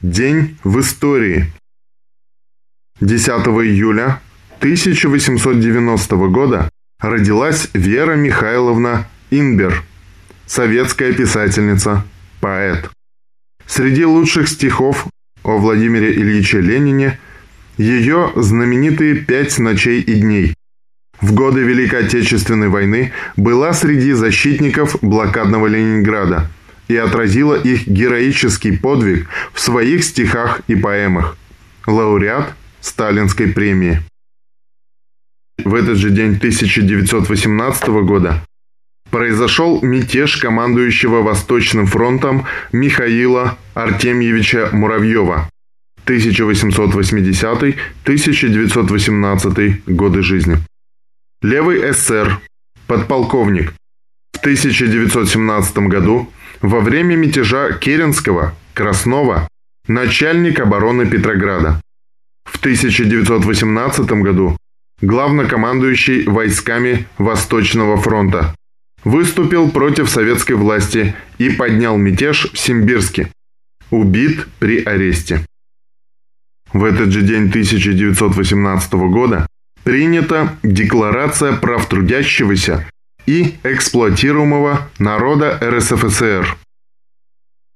День в истории. 10 июля 1890 года родилась Вера Михайловна Инбер, советская писательница, поэт. Среди лучших стихов о Владимире Ильиче Ленине ее знаменитые «Пять ночей и дней». В годы Великой Отечественной войны была среди защитников блокадного Ленинграда и отразила их героический подвиг в своих стихах и поэмах. Лауреат Сталинской премии. В этот же день 1918 года произошел мятеж командующего Восточным фронтом Михаила Артемьевича Муравьева, 1880-1918 годы жизни. Левый эсер, подполковник. В 1917 году во время мятежа Керенского, Краснова, начальник обороны Петрограда. В 1918 году главнокомандующий войсками Восточного фронта. Выступил против советской власти и поднял мятеж в Симбирске. Убит при аресте. В этот же день 1918 года принята Декларация прав трудящегося и эксплуатируемого народа РСФСР.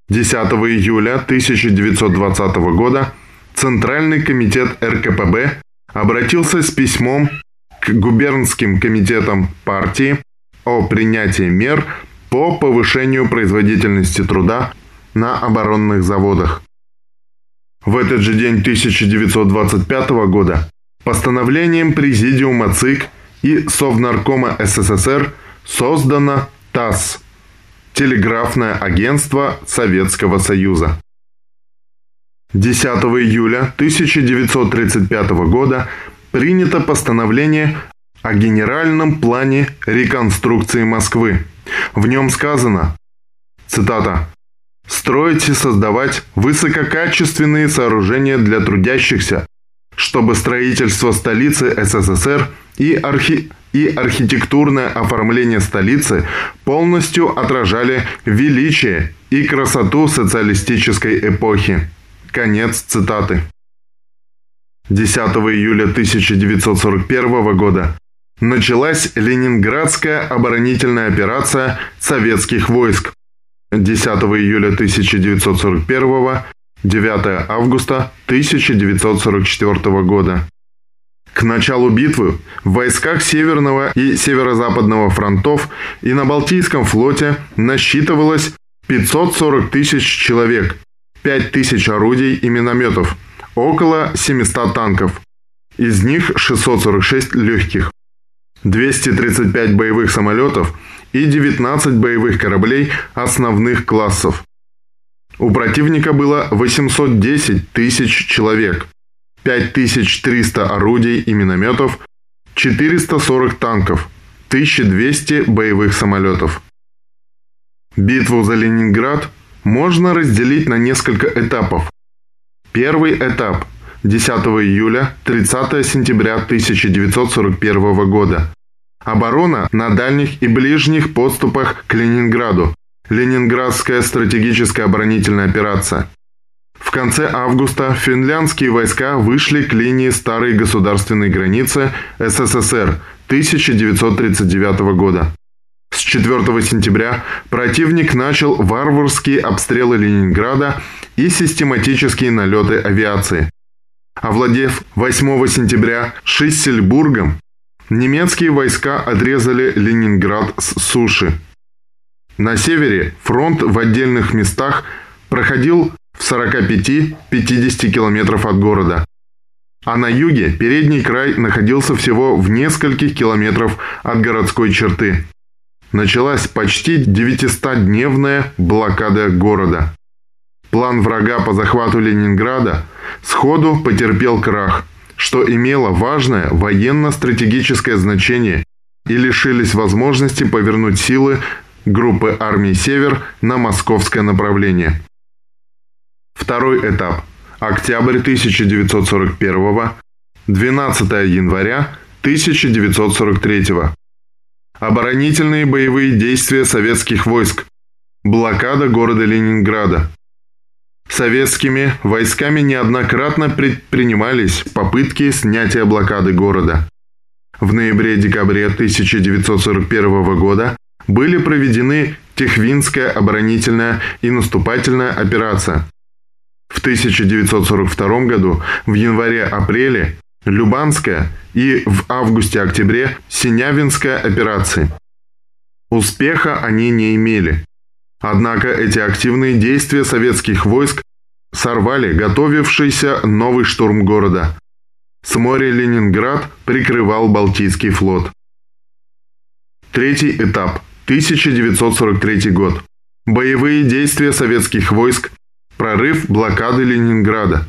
10 июля 1920 года Центральный комитет РКП(б) обратился с письмом к губернским комитетам партии о принятии мер по повышению производительности труда на оборонных заводах. В этот же день 1925 года постановлением Президиума ЦИК и Совнаркома СССР создано ТАСС – Телеграфное агентство Советского Союза. 10 июля 1935 года принято постановление о генеральном плане реконструкции Москвы. В нем сказано, цитата, «Строить и создавать высококачественные сооружения для трудящихся, чтобы строительство столицы СССР и архитектурное оформление столицы полностью отражали величие и красоту социалистической эпохи». Конец цитаты. 10 июля 1941 года началась Ленинградская оборонительная операция советских войск. 10 июля 1941, 9 августа 1944 года. К началу битвы в войсках Северного и Северо-Западного фронтов и на Балтийском флоте насчитывалось 540 тысяч человек, 5 тысяч орудий и минометов, около 700 танков, из них 646 легких, 235 боевых самолетов и 19 боевых кораблей основных классов. У противника было 810 тысяч человек, 5300 орудий и минометов, 440 танков, 1200 боевых самолетов. Битву за Ленинград можно разделить на несколько этапов. Первый этап – 10 июля, 30 сентября 1941 года. Оборона на дальних и ближних подступах к Ленинграду. Ленинградская стратегическая оборонительная операция. В конце августа финляндские войска вышли к линии старой государственной границы СССР 1939 года. С 4 сентября противник начал варварские обстрелы Ленинграда и систематические налеты авиации. Овладев 8 сентября Шлиссельбургом, немецкие войска отрезали Ленинград с суши. На севере фронт в отдельных местах проходил в 45-50 километров от города, а на юге передний край находился всего в нескольких километров от городской черты. Началась почти 900-дневная блокада города. План врага по захвату Ленинграда сходу потерпел крах, что имело важное военно-стратегическое значение и лишились возможности повернуть силы группы армий «Север» на московское направление. Второй этап. Октябрь 1941, 12 января 1943. Оборонительные боевые действия советских войск. Блокада города Ленинграда. Советскими войсками неоднократно предпринимались попытки снятия блокады города. В ноябре-декабре 1941 года были проведены Тихвинская оборонительная и наступательная операция. В 1942 году в январе-апреле Любанская и в августе-октябре Синявинская операции. Успеха они не имели. Однако эти активные действия советских войск сорвали готовившийся новый штурм города. С моря Ленинград прикрывал Балтийский флот. Третий этап. 1943 год. Боевые действия советских войск. Прорыв блокады Ленинграда.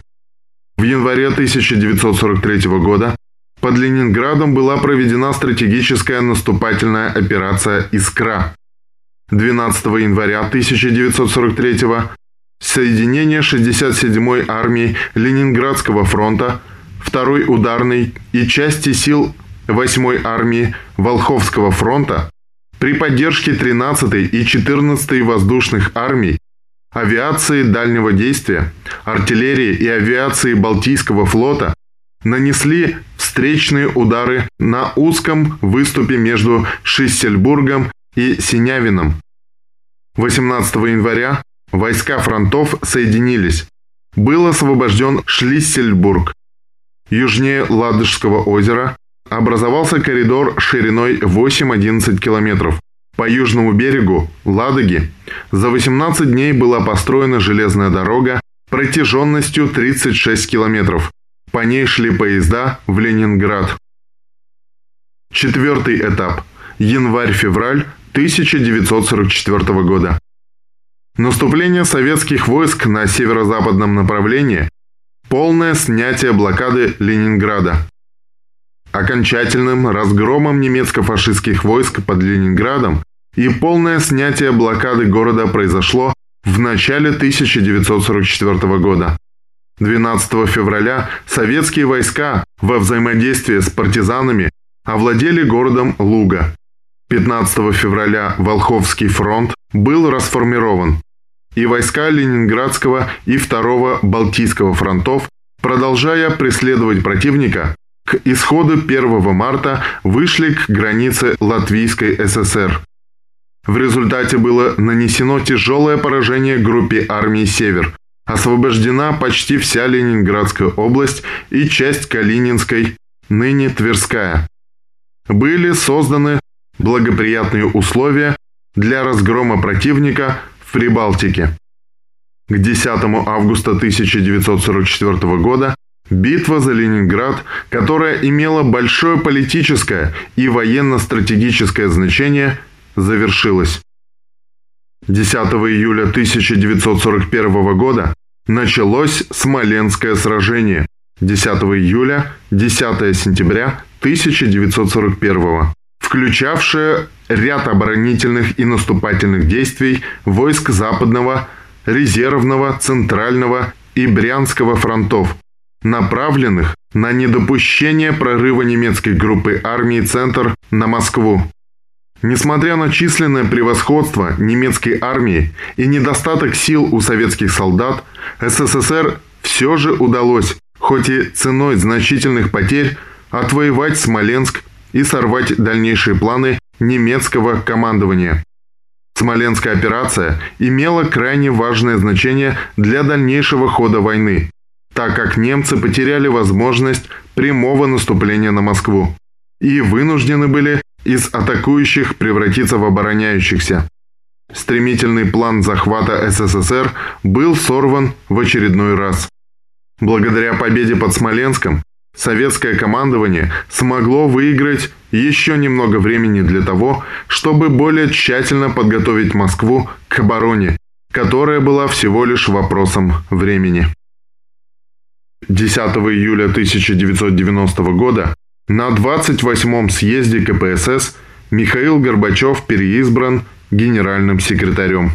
В январе 1943 года под Ленинградом была проведена стратегическая наступательная операция «Искра». 12 января 1943 года соединение 67-й армии Ленинградского фронта, 2-й ударной и части сил 8-й армии Волховского фронта при поддержке 13-й и 14-й воздушных армий, авиации дальнего действия, артиллерии и авиации Балтийского флота нанесли встречные удары на узком выступе между Шлиссельбургом и Синявином. 18 января войска фронтов соединились. Был освобожден Шлиссельбург. Южнее Ладожского озера образовался коридор шириной 8-11 километров. По южному берегу Ладоги за 18 дней была построена железная дорога протяженностью 36 километров. По ней шли поезда в Ленинград. Четвертый этап. Январь-февраль 1944 года. Наступление советских войск на северо-западном направлении. Полное снятие блокады Ленинграда. Окончательным разгромом немецко-фашистских войск под Ленинградом и полное снятие блокады города произошло в начале 1944 года. 12 февраля советские войска во взаимодействии с партизанами овладели городом Луга. 15 февраля Волховский фронт был расформирован, и войска Ленинградского и 2-го Балтийского фронтов, продолжая преследовать противника, к исходу 1 марта вышли к границе Латвийской ССР. В результате было нанесено тяжелое поражение группе армий «Север». Освобождена почти вся Ленинградская область и часть Калининской, ныне Тверская. Были созданы благоприятные условия для разгрома противника в Прибалтике. К 10 августа 1944 года битва за Ленинград, которая имела большое политическое и военно-стратегическое значение, завершилась. 10 июля 1941 года началось Смоленское сражение. 10 июля – 10 сентября 1941, включавшее ряд оборонительных и наступательных действий войск Западного, Резервного, Центрального и Брянского фронтов, направленных на недопущение прорыва немецкой группы армий «Центр» на Москву. Несмотря на численное превосходство немецкой армии и недостаток сил у советских солдат, СССР все же удалось, хоть и ценой значительных потерь, отвоевать Смоленск и сорвать дальнейшие планы немецкого командования. Смоленская операция имела крайне важное значение для дальнейшего хода войны, так как немцы потеряли возможность прямого наступления на Москву и вынуждены были из атакующих превратиться в обороняющихся. Стремительный план захвата СССР был сорван в очередной раз. Благодаря победе под Смоленском советское командование смогло выиграть еще немного времени для того, чтобы более тщательно подготовить Москву к обороне, которая была всего лишь вопросом времени. 10 июля 1990 года на 28-м съезде КПСС Михаил Горбачев переизбран генеральным секретарем.